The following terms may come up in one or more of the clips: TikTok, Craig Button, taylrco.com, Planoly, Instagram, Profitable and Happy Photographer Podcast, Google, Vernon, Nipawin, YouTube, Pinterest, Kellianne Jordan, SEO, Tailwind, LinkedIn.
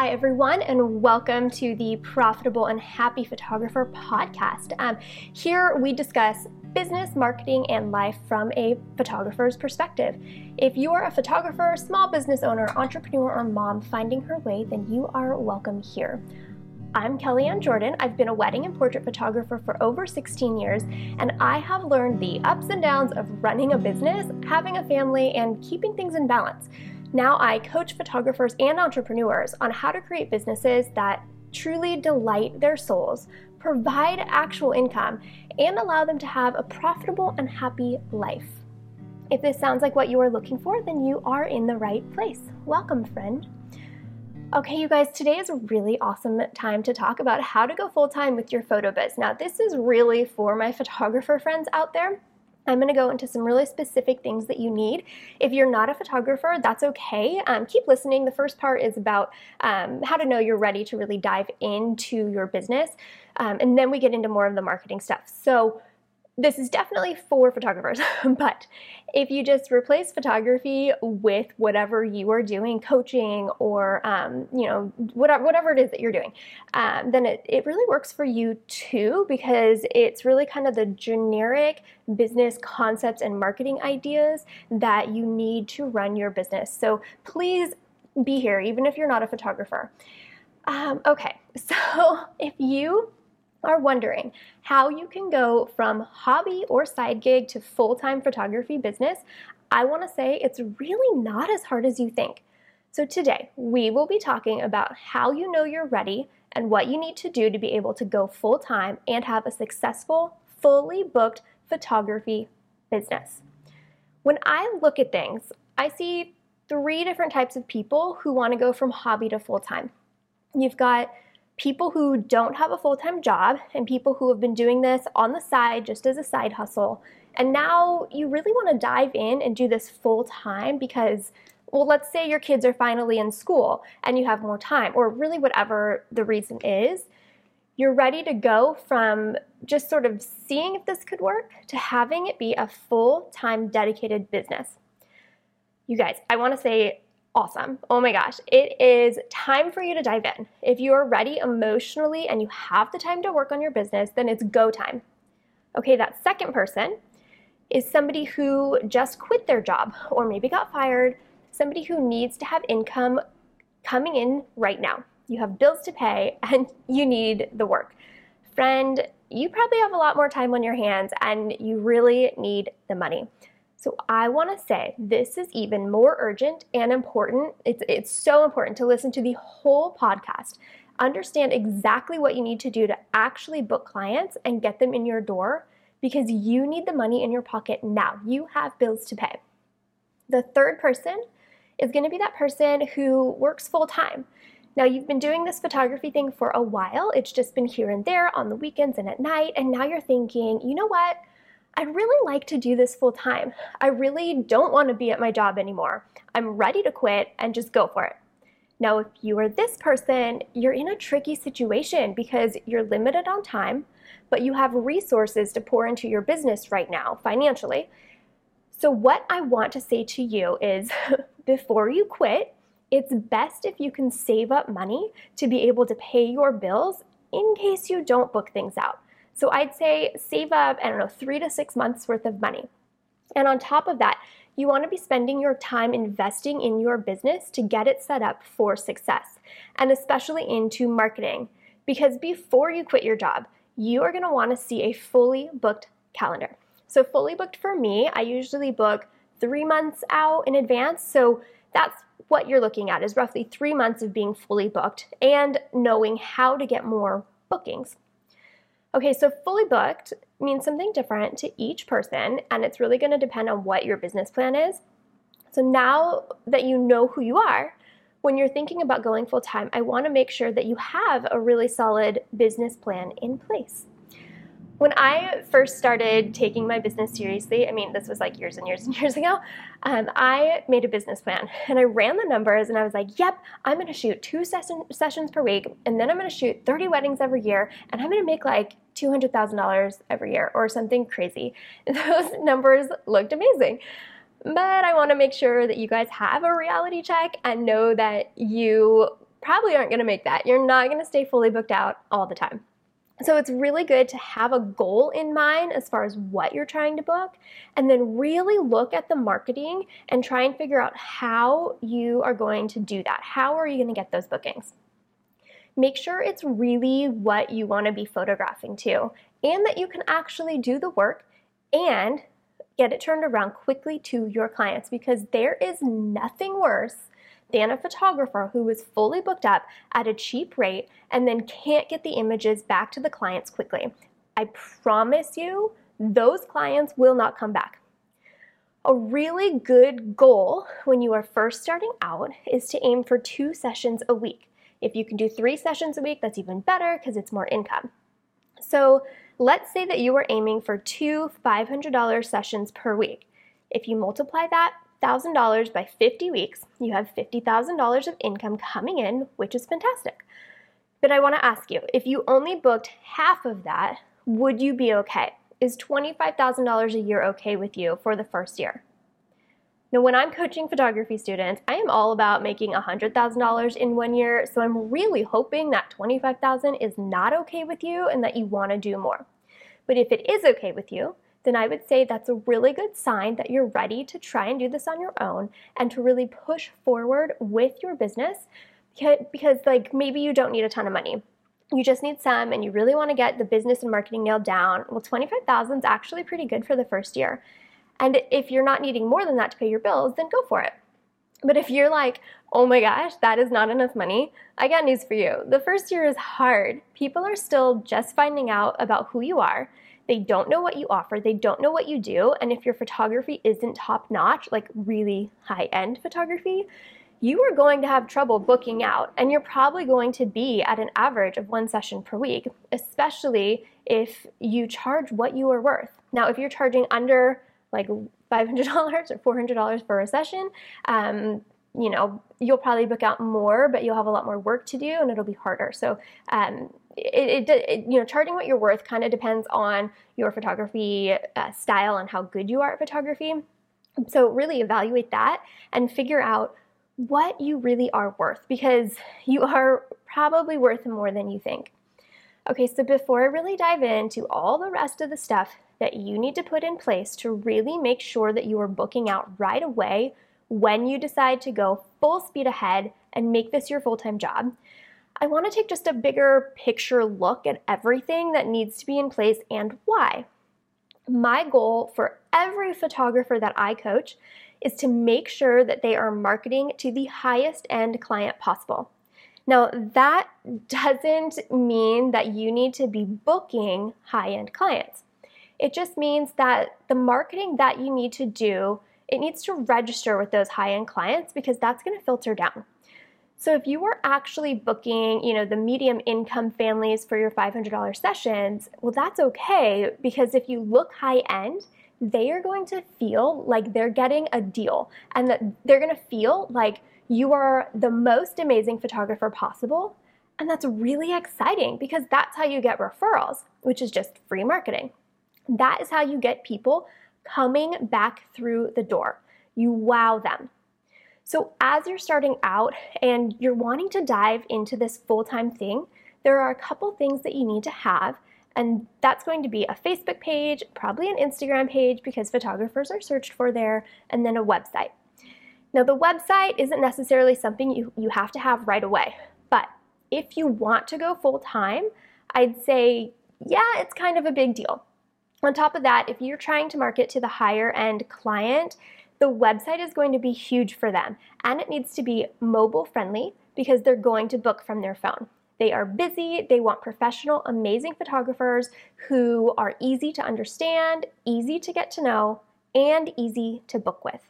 Hi everyone, and welcome to the Profitable and Happy Photographer Podcast. Here we discuss business, marketing, and life from a photographer's perspective. If you're a photographer, small business owner, entrepreneur, or mom finding her way, then you are welcome here. I'm Kellianne Jordan. I've been a wedding and portrait photographer for over 16 years, and I have learned the ups and downs of running a business, having a family, and keeping things in balance. Now I coach photographers and entrepreneurs on how to create businesses that truly delight their souls, provide actual income, and allow them to have a profitable and happy life. If this sounds like what you are looking for, then you are in the right place. Welcome, friend. Okay, you guys, today is a really awesome time to talk about how to go full-time with your photo biz. Now, this is really for my photographer friends out there. I'm going to go into some really specific things that you need. If you're not a photographer, that's okay. Keep listening. The first part is about how to know you're ready to really dive into your business. And then we get into more of the marketing stuff. So this is definitely for photographers, but if you just replace photography with whatever you are doing, coaching or, whatever it is that you're doing, then it really works for you too, because it's really kind of the generic business concepts and marketing ideas that you need to run your business. So please be here, even if you're not a photographer. Okay, so if you are wondering how you can go from hobby or side gig to full-time photography business, I want to say it's really not as hard as you think. So today we will be talking about how you know you're ready and what you need to do to be able to go full-time and have a successful, fully booked photography business. When I look at things, I see three different types of people who want to go from hobby to full-time. You've got people who don't have a full-time job and people who have been doing this on the side just as a side hustle. And now you really want to dive in and do this full-time because, well, let's say your kids are finally in school and you have more time, or really whatever the reason is. You're ready to go from just sort of seeing if this could work to having it be a full-time dedicated business. You guys, I want to say awesome. Oh my gosh. It is time for you to dive in. If you are ready emotionally and you have the time to work on your business, then it's go time. Okay, that second person is somebody who just quit their job or maybe got fired, somebody who needs to have income coming in right now. You have bills to pay and you need the work. Friend, you probably have a lot more time on your hands and you really need the money. So I want to say this is even more urgent and important. It's so important to listen to the whole podcast, understand exactly what you need to do to actually book clients and get them in your door, because you need the money in your pocket now. You have bills to pay. The third person is going to be that person who works full time. Now, you've been doing this photography thing for a while. It's just been here and there on the weekends and at night. And now you're thinking, you know what? I'd really like to do this full time. I really don't want to be at my job anymore. I'm ready to quit and just go for it. Now, if you are this person, you're in a tricky situation because you're limited on time, but you have resources to pour into your business right now financially. So what I want to say to you is before you quit, it's best if you can save up money to be able to pay your bills in case you don't book things out. So I'd say save up, 3 to 6 months worth of money. And on top of that, you want to be spending your time investing in your business to get it set up for success, and especially into marketing. Because before you quit your job, you are going to want to see a fully booked calendar. So fully booked for me, I usually book 3 months out in advance. So that's what you're looking at, is roughly 3 months of being fully booked and knowing how to get more bookings. Okay, so fully booked means something different to each person, and it's really going to depend on what your business plan is. So now that you know who you are, when you're thinking about going full-time, I want to make sure that you have a really solid business plan in place. When I first started taking my business seriously, this was like years and years and years ago, I made a business plan and I ran the numbers and I was like, yep, I'm going to shoot 2 sessions per week, and then I'm going to shoot 30 weddings every year, and I'm going to make like $200,000 every year or something crazy. And those numbers looked amazing. But I want to make sure that you guys have a reality check and know that you probably aren't going to make that. You're not going to stay fully booked out all the time. So it's really good to have a goal in mind as far as what you're trying to book, and then really look at the marketing and try and figure out how you are going to do that. How are you going to get those bookings? Make sure it's really what you want to be photographing to, and that you can actually do the work and get it turned around quickly to your clients, because there is nothing worse than a photographer who is fully booked up at a cheap rate and then can't get the images back to the clients quickly. I promise you, those clients will not come back. A really good goal when you are first starting out is to aim for 2 sessions a week. If you can do 3 sessions a week, that's even better because it's more income. So let's say that you are aiming for 2 $500 sessions per week. If you multiply that $1,000 by 50 weeks, you have $50,000 of income coming in, which is fantastic. But I want to ask you, if you only booked half of that, would you be okay? Is $25,000 a year okay with you for the first year? Now, when I'm coaching photography students, I am all about making $100,000 in 1 year, so I'm really hoping that $25,000 is not okay with you and that you want to do more. But if it is okay with you, then I would say that's a really good sign that you're ready to try and do this on your own and to really push forward with your business, because like maybe you don't need a ton of money. You just need some and you really want to get the business and marketing nailed down. Well, $25,000 is actually pretty good for the first year. And if you're not needing more than that to pay your bills, then go for it. But if you're like, oh my gosh, that is not enough money, I got news for you. The first year is hard. People are still just finding out about who you are. They don't know what you offer, they don't know what you do, and if your photography isn't top-notch, like really high-end photography, you are going to have trouble booking out, and you're probably going to be at an average of 1 session per week, especially if you charge what you are worth. Now, if you're charging under like $500 or $400 for a session, you know, you'll probably book out more, but you'll have a lot more work to do, and it'll be harder. So, charting what you're worth kind of depends on your photography style and how good you are at photography. So really evaluate that and figure out what you really are worth, because you are probably worth more than you think. Okay, so before I really dive into all the rest of the stuff that you need to put in place to really make sure that you are booking out right away when you decide to go full speed ahead and make this your full-time job, I want to take just a bigger picture look at everything that needs to be in place and why. My goal for every photographer that I coach is to make sure that they are marketing to the highest end client possible. Now, that doesn't mean that you need to be booking high-end clients. It just means that the marketing that you need to do, it needs to register with those high-end clients, because that's going to filter down. So if you were actually booking, you know, the medium income families for your $500 sessions, well, that's okay, because if you look high end, they are going to feel like they're getting a deal, and that they're going to feel like you are the most amazing photographer possible. And that's really exciting, because that's how you get referrals, which is just free marketing. That is how you get people coming back through the door. You wow them. So as you're starting out and you're wanting to dive into this full-time thing, there are a couple things that you need to have, and that's going to be a Facebook page, probably an Instagram page because photographers are searched for there, and then a website. Now, the website isn't necessarily something you have to have right away, but if you want to go full-time, I'd say, yeah, it's kind of a big deal. On top of that, if you're trying to market to the higher-end client, the website is going to be huge for them, and it needs to be mobile friendly because they're going to book from their phone. They are busy, they want professional, amazing photographers who are easy to understand, easy to get to know, and easy to book with.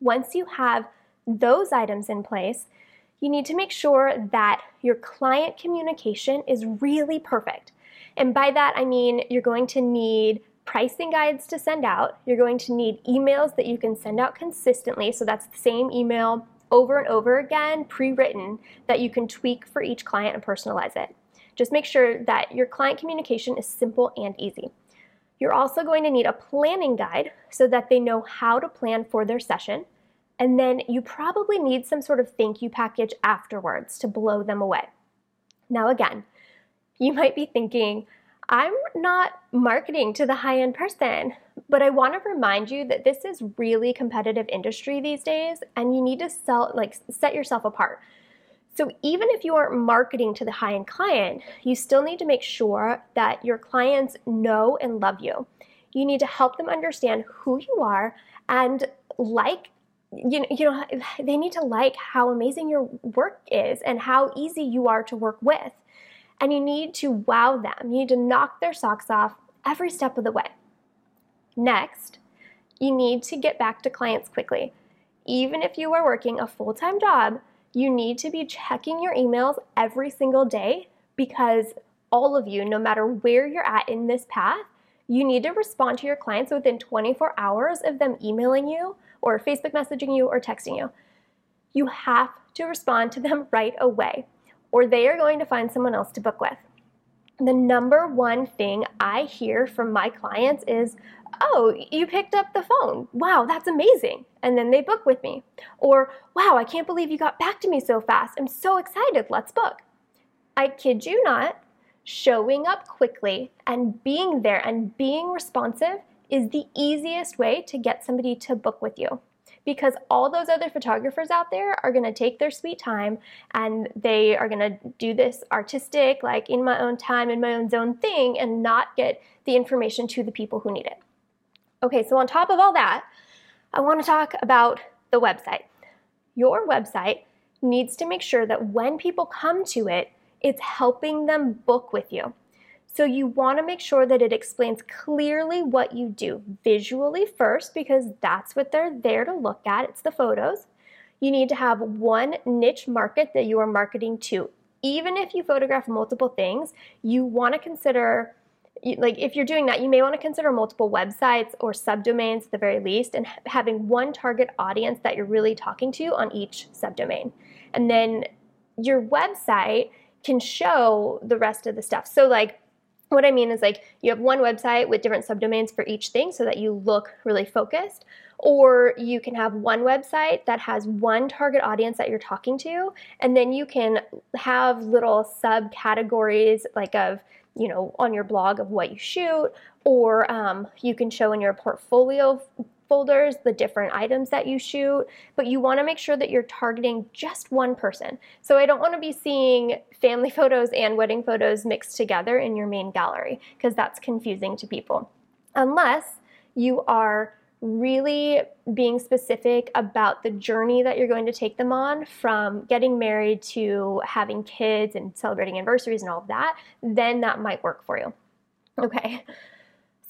Once you have those items in place, you need to make sure that your client communication is really perfect. And by that, I mean you're going to need pricing guides to send out, you're going to need emails that you can send out consistently, so that's the same email over and over again, pre-written, that you can tweak for each client and personalize it. Just make sure that your client communication is simple and easy. You're also going to need a planning guide so that they know how to plan for their session, And then you probably need some sort of thank you package afterwards to blow them away. Now again, you might be thinking, I'm not marketing to the high-end person, but I want to remind you that this is really competitive industry these days, and you need to set yourself apart. So even if you aren't marketing to the high-end client, you still need to make sure that your clients know and love you. You need to help them understand who you are and they need to like how amazing your work is and how easy you are to work with. And you need to wow them. You need to knock their socks off every step of the way. Next, you need to get back to clients quickly. Even if you are working a full-time job, you need to be checking your emails every single day, because all of you, no matter where you're at in this path, you need to respond to your clients within 24 hours of them emailing you or Facebook messaging you or texting you. You have to respond to them right away, or they are going to find someone else to book with. The number one thing I hear from my clients is, oh, you picked up the phone. Wow, that's amazing. And then they book with me. Or, wow, I can't believe you got back to me so fast. I'm so excited. Let's book. I kid you not, showing up quickly and being there and being responsive is the easiest way to get somebody to book with you. Because all those other photographers out there are going to take their sweet time, and they are going to do this artistic, like in my own time, in my own zone thing, and not get the information to the people who need it. Okay, so on top of all that, I want to talk about the website. Your website needs to make sure that when people come to it, it's helping them book with you. So you want to make sure that it explains clearly what you do visually first, because that's what they're there to look at. It's the photos. You need to have one niche market that you are marketing to. Even if you photograph multiple things, you want to consider, like if you're doing that, you may want to consider multiple websites or subdomains at the very least, and having one target audience that you're really talking to on each subdomain. And then your website can show the rest of the stuff. So like, what I mean is, like, you have one website with different subdomains for each thing so that you look really focused, or you can have one website that has one target audience that you're talking to, and then you can have little subcategories, like of, you know, on your blog of what you shoot, or you can show in your portfolio folders the different items that you shoot, but you want to make sure that you're targeting just one person. So I don't want to be seeing family photos and wedding photos mixed together in your main gallery, because that's confusing to people. Unless you are really being specific about the journey that you're going to take them on, from getting married to having kids and celebrating anniversaries and all of that, then that might work for you. Okay.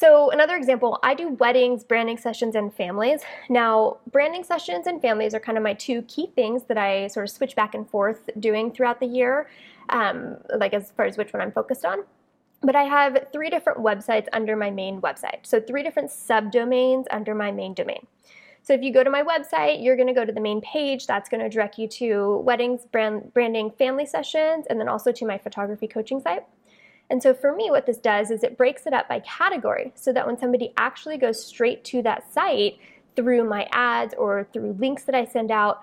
So another example, I do weddings, branding sessions, and families. Now, branding sessions and families are kind of my two key things that I sort of switch back and forth doing throughout the year, like as far as which one I'm focused on. But I have 3 different websites under my main website. So 3 different subdomains under my main domain. So if you go to my website, you're going to go to the main page. That's going to direct you to weddings, branding, family sessions, and then also to my photography coaching site. And so for me, what this does is it breaks it up by category, so that when somebody actually goes straight to that site through my ads or through links that I send out,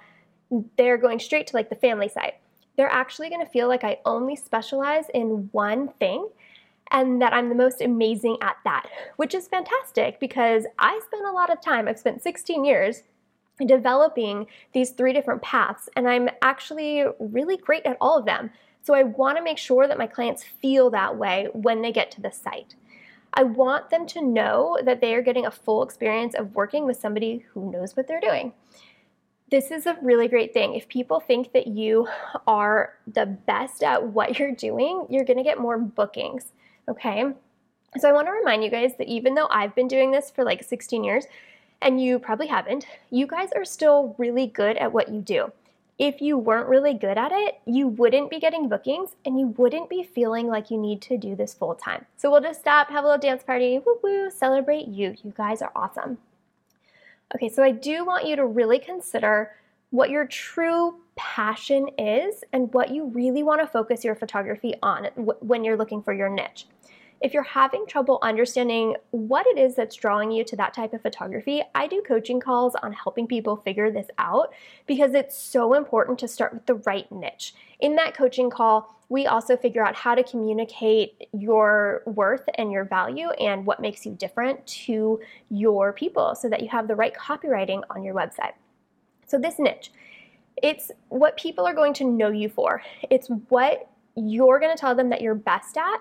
they're going straight to like the family site. They're actually going to feel like I only specialize in one thing, and that I'm the most amazing at that, which is fantastic, because I spent a lot of time, I've spent 16 years developing these 3 different paths, and I'm actually really great at all of them. So I want to make sure that my clients feel that way when they get to the site. I want them to know that they are getting a full experience of working with somebody who knows what they're doing. This is a really great thing. If people think that you are the best at what you're doing, you're going to get more bookings, okay? So I want to remind you guys that even though I've been doing this for like 16 years, and you probably haven't, you guys are still really good at what you do. If you weren't really good at it, you wouldn't be getting bookings, and you wouldn't be feeling like you need to do this full time. So we'll just stop, have a little dance party, woo-woo, celebrate you. You guys are awesome. Okay, so I do want you to really consider what your true passion is and what you really want to focus your photography on when you're looking for your niche. If you're having trouble understanding what it is that's drawing you to that type of photography, I do coaching calls on helping people figure this out because it's so important to start with the right niche. In that coaching call, we also figure out how to communicate your worth and your value and what makes you different to your people so that you have the right copywriting on your website. So this niche, it's what people are going to know you for. It's what you're going to tell them that you're best at,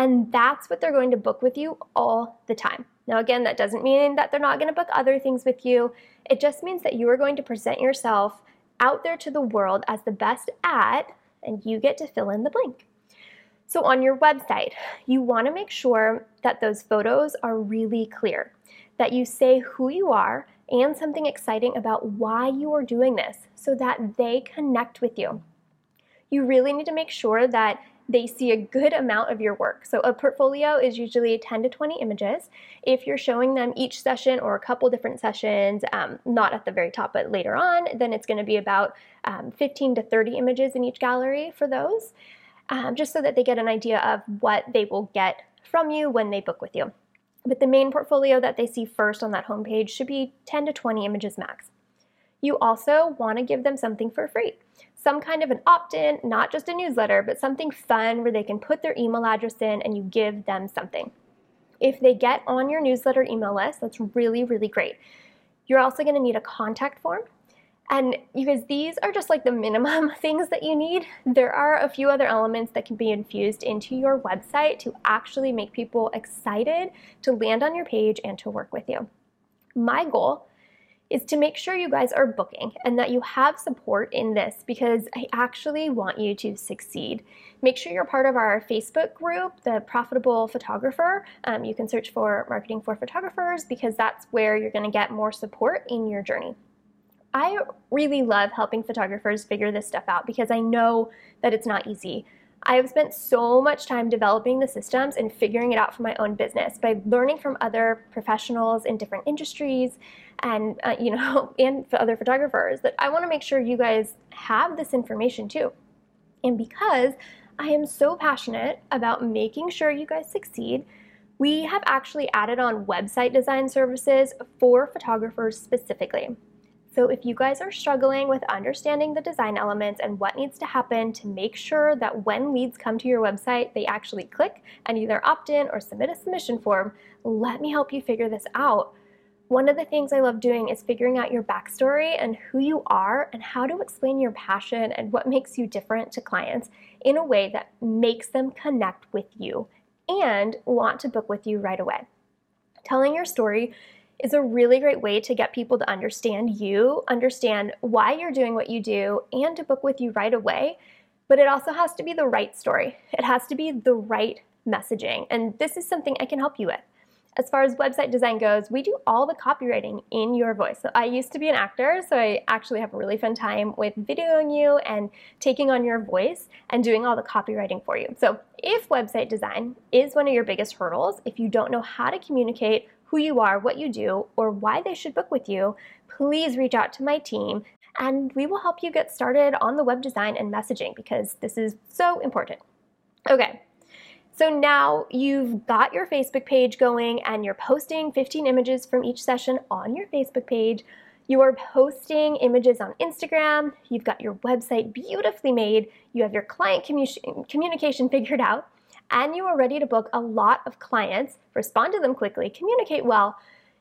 and that's what they're going to book with you all the time. Now, again, that doesn't mean that they're not going to book other things with you. It just means that you are going to present yourself out there to the world as the best at, and you get to fill in the blank. So on your website, you want to make sure that those photos are really clear, that you say who you are and something exciting about why you are doing this so that they connect with you. You really need to make sure that they see a good amount of your work. So a portfolio is usually 10 to 20 images. If you're showing them each session or a couple different sessions, not at the very top, but later on, then it's going to be about 15 to 30 images in each gallery for those, just so that they get an idea of what they will get from you when they book with you. But the main portfolio that they see first on that homepage should be 10 to 20 images max. You also want to give them something for free. Some kind of an opt-in, not just a newsletter, but something fun where they can put their email address in and you give them something. If they get on your newsletter email list, that's really, really great. You're also going to need a contact form. And you guys, these are just like the minimum things that you need. There are a few other elements that can be infused into your website to actually make people excited to land on your page and to work with you. My goal is to make sure you guys are booking and that you have support in this because I actually want you to succeed. Make sure you're part of our Facebook group, the Profitable Photographer. You can search for Marketing for Photographers because that's where you're going to get more support in your journey. I really love helping photographers figure this stuff out because I know that it's not easy. I have spent so much time developing the systems and figuring it out for my own business by learning from other professionals in different industries and other photographers that I want to make sure you guys have this information too. And because I am so passionate about making sure you guys succeed, we have actually added on website design services for photographers specifically. So if you guys are struggling with understanding the design elements and what needs to happen to make sure that when leads come to your website, they actually click and either opt in or submit a submission form, let me help you figure this out. One of the things I love doing is figuring out your backstory and who you are and how to explain your passion and what makes you different to clients in a way that makes them connect with you and want to book with you right away. Telling your story is a really great way to get people to understand you, understand why you're doing what you do, and to book with you right away. But it also has to be the right story. It has to be the right messaging. And this is something I can help you with. As far as website design goes, we do all the copywriting in your voice. So I used to be an actor, so I actually have a really fun time with videoing you and taking on your voice and doing all the copywriting for you. So if website design is one of your biggest hurdles, if you don't know how to communicate who you are, what you do, or why they should book with you, please reach out to my team and we will help you get started on the web design and messaging because this is so important. Okay, so now you've got your Facebook page going and you're posting 15 images from each session on your Facebook page. You are posting images on Instagram. You've got your website beautifully made. You have your client communication figured out. And you are ready to book a lot of clients, respond to them quickly, communicate well.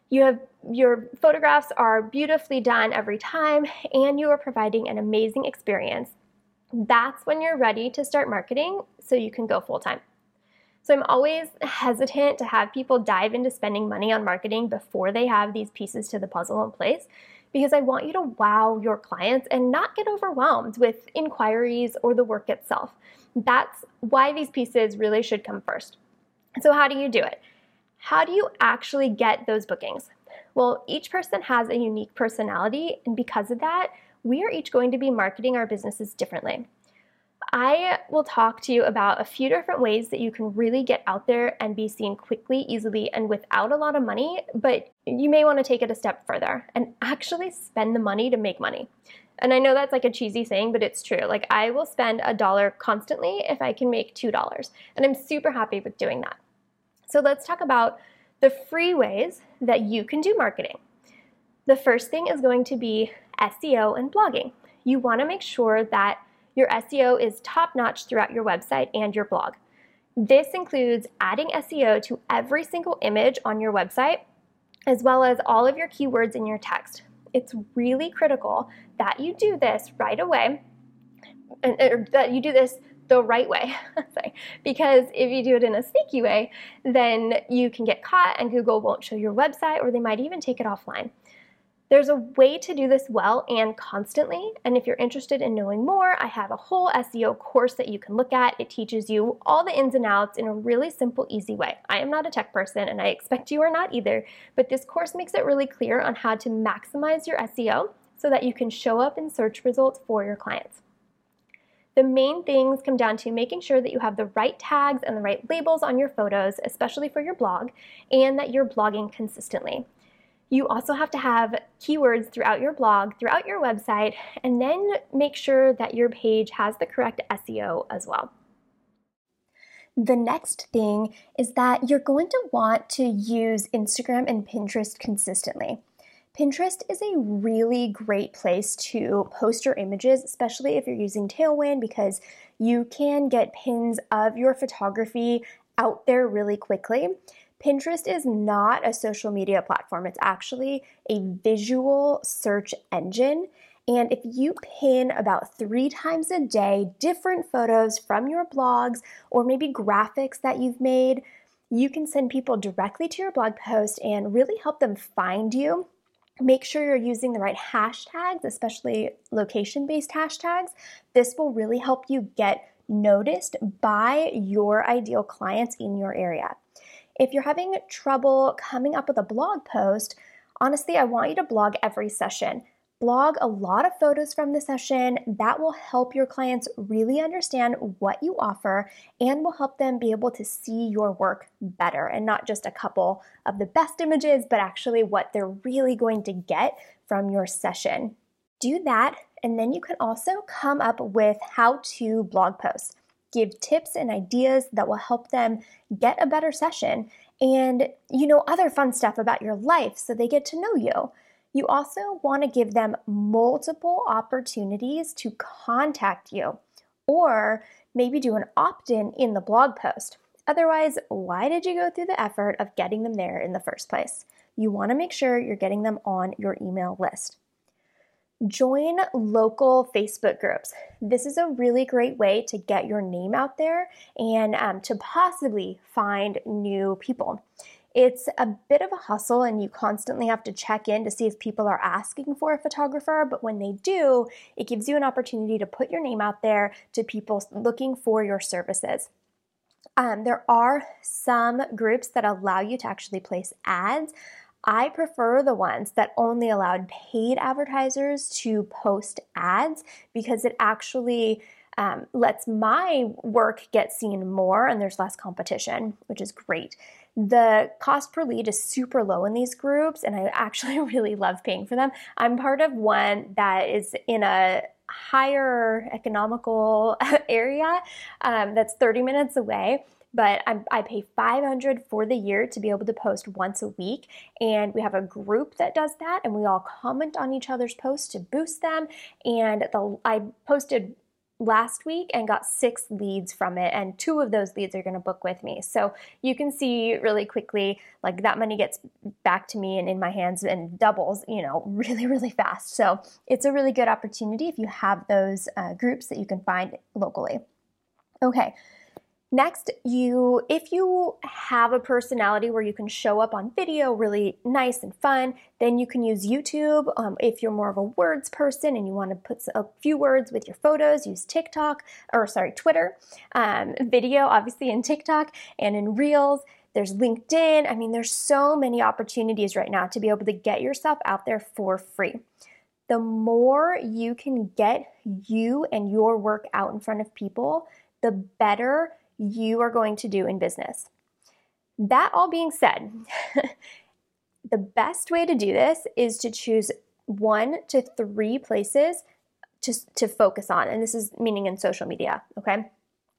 You have your photographs are beautifully done every time, and you are providing an amazing experience. That's when you're ready to start marketing so you can go full time. So I'm always hesitant to have people dive into spending money on marketing before they have these pieces to the puzzle in place, because I want you to wow your clients and not get overwhelmed with inquiries or the work itself. That's why these pieces really should come first. So how do you do it? How do you actually get those bookings? Well, each person has a unique personality, and because of that, we are each going to be marketing our businesses differently. I will talk to you about a few different ways that you can really get out there and be seen quickly, easily, and without a lot of money, but you may want to take it a step further and actually spend the money to make money. And I know that's like a cheesy saying, but it's true. Like, I will spend $1 constantly if I can make $2, and I'm super happy with doing that. So let's talk about the free ways that you can do marketing. The first thing is going to be SEO and blogging. You want to make sure that your SEO is top-notch throughout your website and your blog. This includes adding SEO to every single image on your website, as well as all of your keywords in your text. It's really critical that you do this right away, and that you do this the right way, because if you do it in a sneaky way, then you can get caught and Google won't show your website, or they might even take it offline. There's a way to do this well and constantly, and if you're interested in knowing more, I have a whole SEO course that you can look at. It teaches you all the ins and outs in a really simple, easy way. I am not a tech person, and I expect you are not either, but this course makes it really clear on how to maximize your SEO so that you can show up in search results for your clients. The main things come down to making sure that you have the right tags and the right labels on your photos, especially for your blog, and that you're blogging consistently. You also have to have keywords throughout your blog, throughout your website, and then make sure that your page has the correct SEO as well. The next thing is that you're going to want to use Instagram and Pinterest consistently. Pinterest is a really great place to post your images, especially if you're using Tailwind, because you can get pins of your photography out there really quickly. Pinterest is not a social media platform. It's actually a visual search engine. And if you pin about 3 times a day different photos from your blogs or maybe graphics that you've made, you can send people directly to your blog post and really help them find you. Make sure you're using the right hashtags, especially location-based hashtags. This will really help you get noticed by your ideal clients in your area. If you're having trouble coming up with a blog post, honestly, I want you to blog every session. Blog a lot of photos from the session. That will help your clients really understand what you offer and will help them be able to see your work better, and not just a couple of the best images, but actually what they're really going to get from your session. Do that, and then you can also come up with how-to blog posts. Give tips and ideas that will help them get a better session and, other fun stuff about your life so they get to know you. You also want to give them multiple opportunities to contact you, or maybe do an opt-in in the blog post. Otherwise, why did you go through the effort of getting them there in the first place? You want to make sure you're getting them on your email list. Join local Facebook groups. This is a really great way to get your name out there and to possibly find new people. It's a bit of a hustle, and you constantly have to check in to see if people are asking for a photographer, but when they do, it gives you an opportunity to put your name out there to people looking for your services. There are some groups that allow you to actually place ads. I prefer the ones that only allowed paid advertisers to post ads, because it actually lets my work get seen more and there's less competition, which is great. The cost per lead is super low in these groups, and I actually really love paying for them. I'm part of one that is in a higher economical area that's 30 minutes away. But I pay $500 for the year to be able to post once a week, and we have a group that does that, and we all comment on each other's posts to boost them, and I posted last week and got 6 leads from it, and 2 of those leads are going to book with me. So you can see really quickly, like, that money gets back to me and in my hands and doubles, really, really fast. So it's a really good opportunity if you have those groups that you can find locally. Okay. Next, if you have a personality where you can show up on video really nice and fun, then you can use YouTube. If you're more of a words person and you want to put a few words with your photos, use Twitter, video obviously in TikTok and in Reels. There's LinkedIn. I mean, there's so many opportunities right now to be able to get yourself out there for free. The more you can get you and your work out in front of people, the better you are going to do in business. That all being said, the best way to do this is to choose 1 to 3 places to focus on. And this is meaning in social media, okay?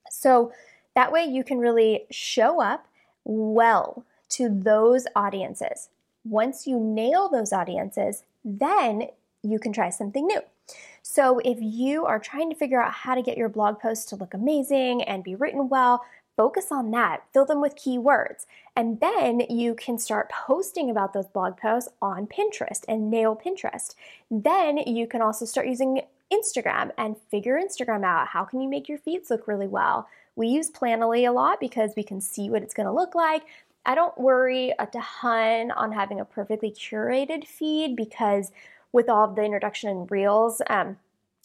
So that way you can really show up, well to those audiences. Once you nail those audiences, then you can try something new. So if you are trying to figure out how to get your blog posts to look amazing and be written well, focus on that, fill them with keywords, and then you can start posting about those blog posts on Pinterest and nail Pinterest. Then you can also start using Instagram and figure Instagram out. How can you make your feeds look really well? We use Planoly a lot because we can see what it's going to look like. I don't worry a ton on having a perfectly curated feed because with all of the introduction in Reels,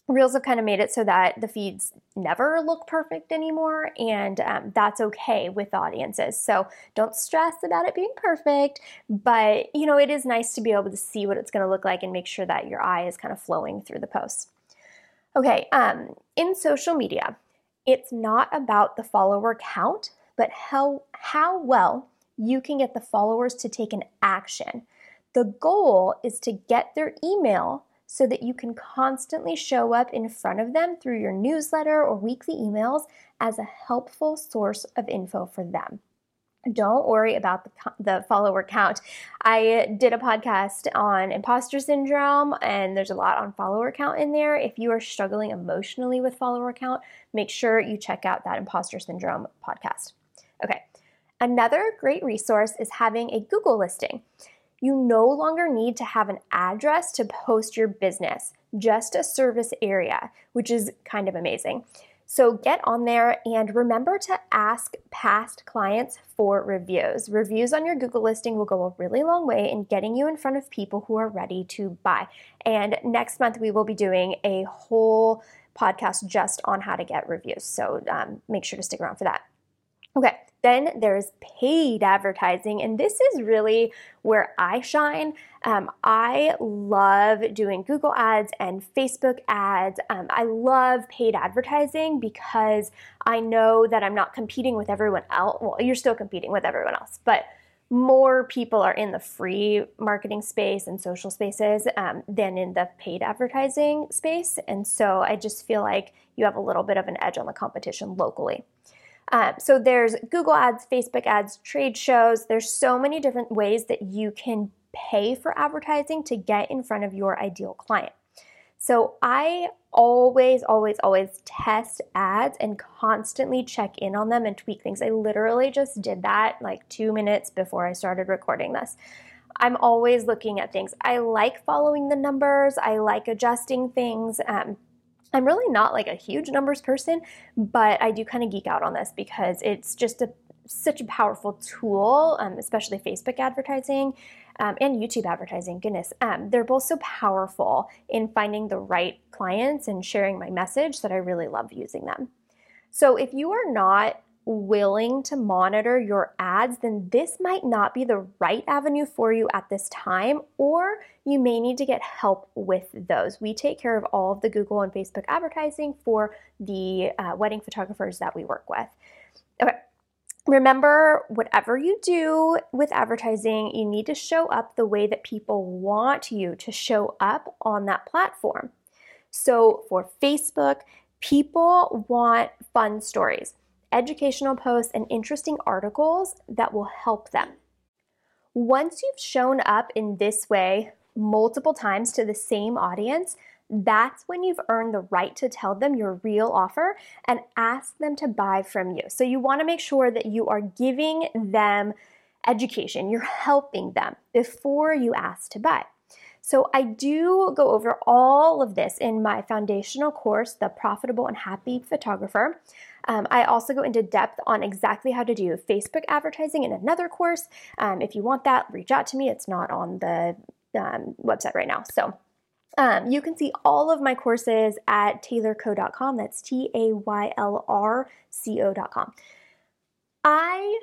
Reels have kind of made it so that the feeds never look perfect anymore, and that's okay with audiences. So don't stress about it being perfect, but you know, it is nice to be able to see what it's going to look like and make sure that your eye is kind of flowing through the posts. Okay, in social media, it's not about the follower count, but how well you can get the followers to take an action. The goal is to get their email so that you can constantly show up in front of them through your newsletter or weekly emails as a helpful source of info for them. Don't worry about the follower count. I did a podcast on imposter syndrome, and there's a lot on follower count in there. If you are struggling emotionally with follower count, make sure you check out that imposter syndrome podcast. Okay, another great resource is having a Google listing. You no longer need to have an address to post your business, just a service area, which is kind of amazing. So get on there and remember to ask past clients for reviews. Reviews on your Google listing will go a really long way in getting you in front of people who are ready to buy. And next month we will be doing a whole podcast just on how to get reviews. So make sure to stick around for that. Okay. Then there's paid advertising, and this is really where I shine. I love doing Google ads and Facebook ads. I love paid advertising because I know that I'm not competing with everyone else. Well, you're still competing with everyone else, but more people are in the free marketing space and social spaces than in the paid advertising space. And so I just feel like you have a little bit of an edge on the competition locally. So there's Google ads, Facebook ads, trade shows. There's so many different ways that you can pay for advertising to get in front of your ideal client. So I always test ads and constantly check in on them and tweak things. I literally just did that like 2 minutes before I started recording this. I'm always looking at things. I like following the numbers. I like adjusting things. I'm really not like a huge numbers person, but I do kind of geek out on this because it's just such a powerful tool, especially Facebook advertising and YouTube advertising. Goodness, they're both so powerful in finding the right clients and sharing my message that I really love using them. So if you are not willing to monitor your ads, then this might not be the right avenue for you at this time, or you may need to get help with those. We take care of all of the Google and Facebook advertising for the wedding photographers that we work with. Okay. Remember, whatever you do with advertising, you need to show up the way that people want you to show up on that platform. So for Facebook, people want fun stories, educational posts, and interesting articles that will help them. Once you've shown up in this way multiple times to the same audience, that's when you've earned the right to tell them your real offer and ask them to buy from you. So you want to make sure that you are giving them education, you're helping them before you ask to buy. So I do go over all of this in my foundational course, The Profitable and Happy Photographer. I also go into depth on exactly how to do Facebook advertising in another course. If you want that, reach out to me. It's not on the website right now. So you can see all of my courses at taylrco.com. That's taylrco.com. I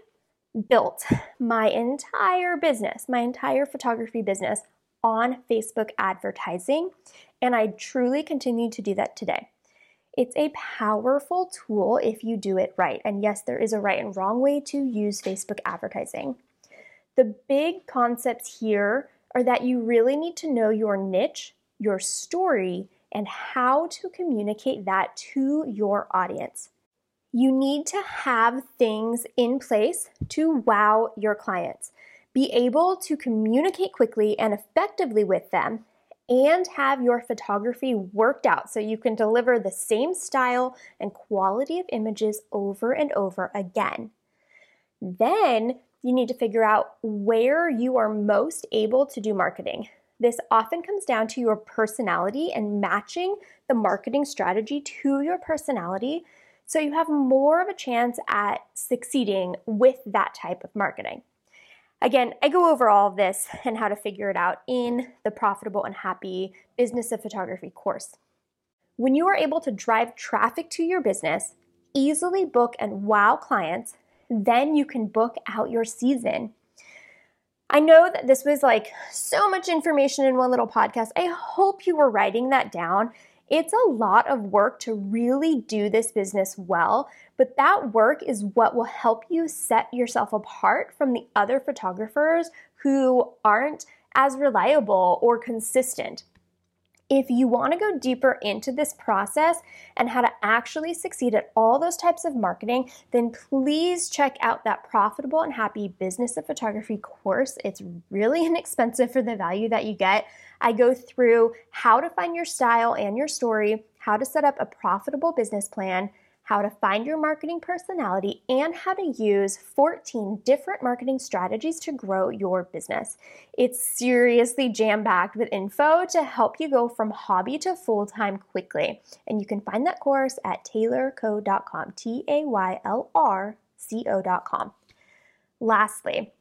built my entire business, my entire photography business, on Facebook advertising, and I truly continue to do that today. It's a powerful tool if you do it right, and yes, there is a right and wrong way to use Facebook advertising. The big concepts here are that you really need to know your niche, your story, and how to communicate that to your audience. You need to have things in place to wow your clients, be able to communicate quickly and effectively with them, and have your photography worked out so you can deliver the same style and quality of images over and over again. Then you need to figure out where you are most able to do marketing. This often comes down to your personality and matching the marketing strategy to your personality so you have more of a chance at succeeding with that type of marketing. Again, I go over all of this and how to figure it out in the Profitable and Happy Business of Photography course. When you are able to drive traffic to your business, easily book and wow clients, then you can book out your season. I know that this was like so much information in one little podcast. I hope you were writing that down. It's a lot of work to really do this business well, but that work is what will help you set yourself apart from the other photographers who aren't as reliable or consistent. If you want to go deeper into this process and how to actually succeed at all those types of marketing, then please check out that Profitable and Happy Business of Photography course. It's really inexpensive for the value that you get. I go through how to find your style and your story, how to set up a profitable business plan, how to find your marketing personality, and how to use 14 different marketing strategies to grow your business. It's seriously jam-packed with info to help you go from hobby to full-time quickly. And you can find that course at taylrco.com, taylrco.com. Lastly,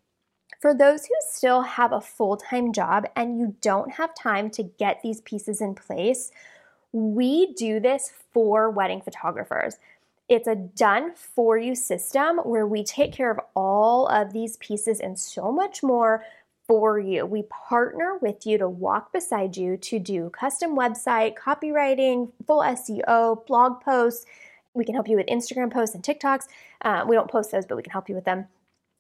for those who still have a full-time job and you don't have time to get these pieces in place, we do this for wedding photographers. It's a done-for-you system where we take care of all of these pieces and so much more for you. We partner with you to walk beside you to do custom website, copywriting, full SEO, blog posts. We can help you with Instagram posts and TikToks. We don't post those, but we can help you with them.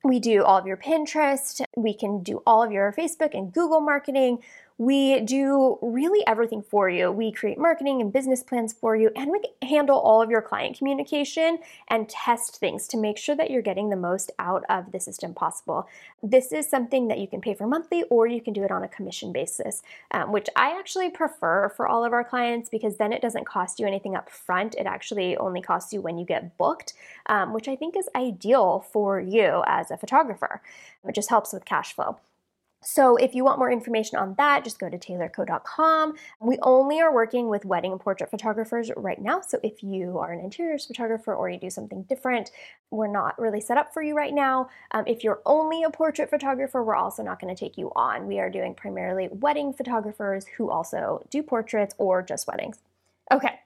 We do all of your Pinterest. We can do all of your Facebook and Google marketing. We do really everything for you. We create marketing and business plans for you, and we handle all of your client communication and test things to make sure that you're getting the most out of the system possible. This is something that you can pay for monthly, or you can do it on a commission basis, which I actually prefer for all of our clients because then it doesn't cost you anything up front. It actually only costs you when you get booked, which I think is ideal for you as a photographer. It just helps with cash flow. So if you want more information on that, just go to taylrco.com. We only are working with wedding and portrait photographers right now. So if you are an interiors photographer or you do something different, we're not really set up for you right now. If you're only a portrait photographer, we're also not going to take you on. We are doing primarily wedding photographers who also do portraits or just weddings. Okay.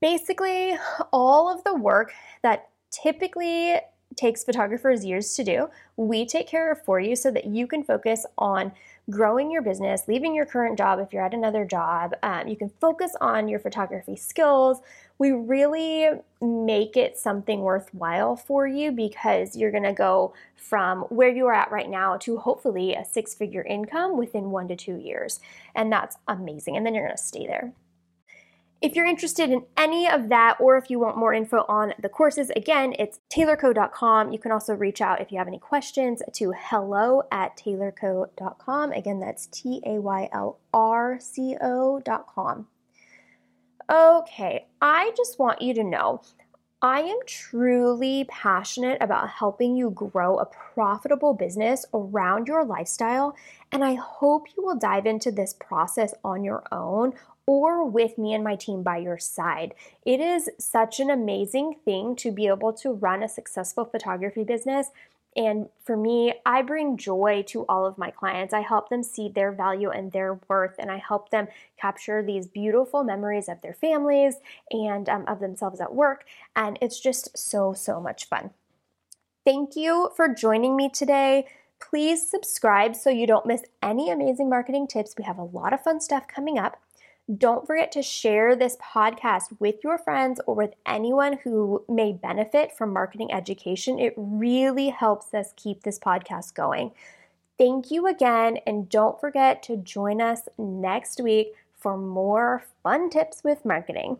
Basically, all of the work that typically takes photographers years to do, we take care of for you so that you can focus on growing your business, leaving your current job if you're at another job. You can focus on your photography skills. We really make it something worthwhile for you because you're going to go from where you are at right now to hopefully a six-figure income within 1 to 2 years. And that's amazing. And then you're going to stay there. If you're interested in any of that, or if you want more info on the courses, again, it's taylrco.com. You can also reach out if you have any questions to hello@taylrco.com. Again, that's taylrco.com. Okay, I just want you to know I am truly passionate about helping you grow a profitable business around your lifestyle, and I hope you will dive into this process on your own or with me and my team by your side. It is such an amazing thing to be able to run a successful photography business. And for me, I bring joy to all of my clients. I help them see their value and their worth, and I help them capture these beautiful memories of their families and of themselves at work. And it's just so much fun. Thank you for joining me today. Please subscribe so you don't miss any amazing marketing tips. We have a lot of fun stuff coming up. Don't forget to share this podcast with your friends or with anyone who may benefit from marketing education. It really helps us keep this podcast going. Thank you again, and don't forget to join us next week for more fun tips with marketing.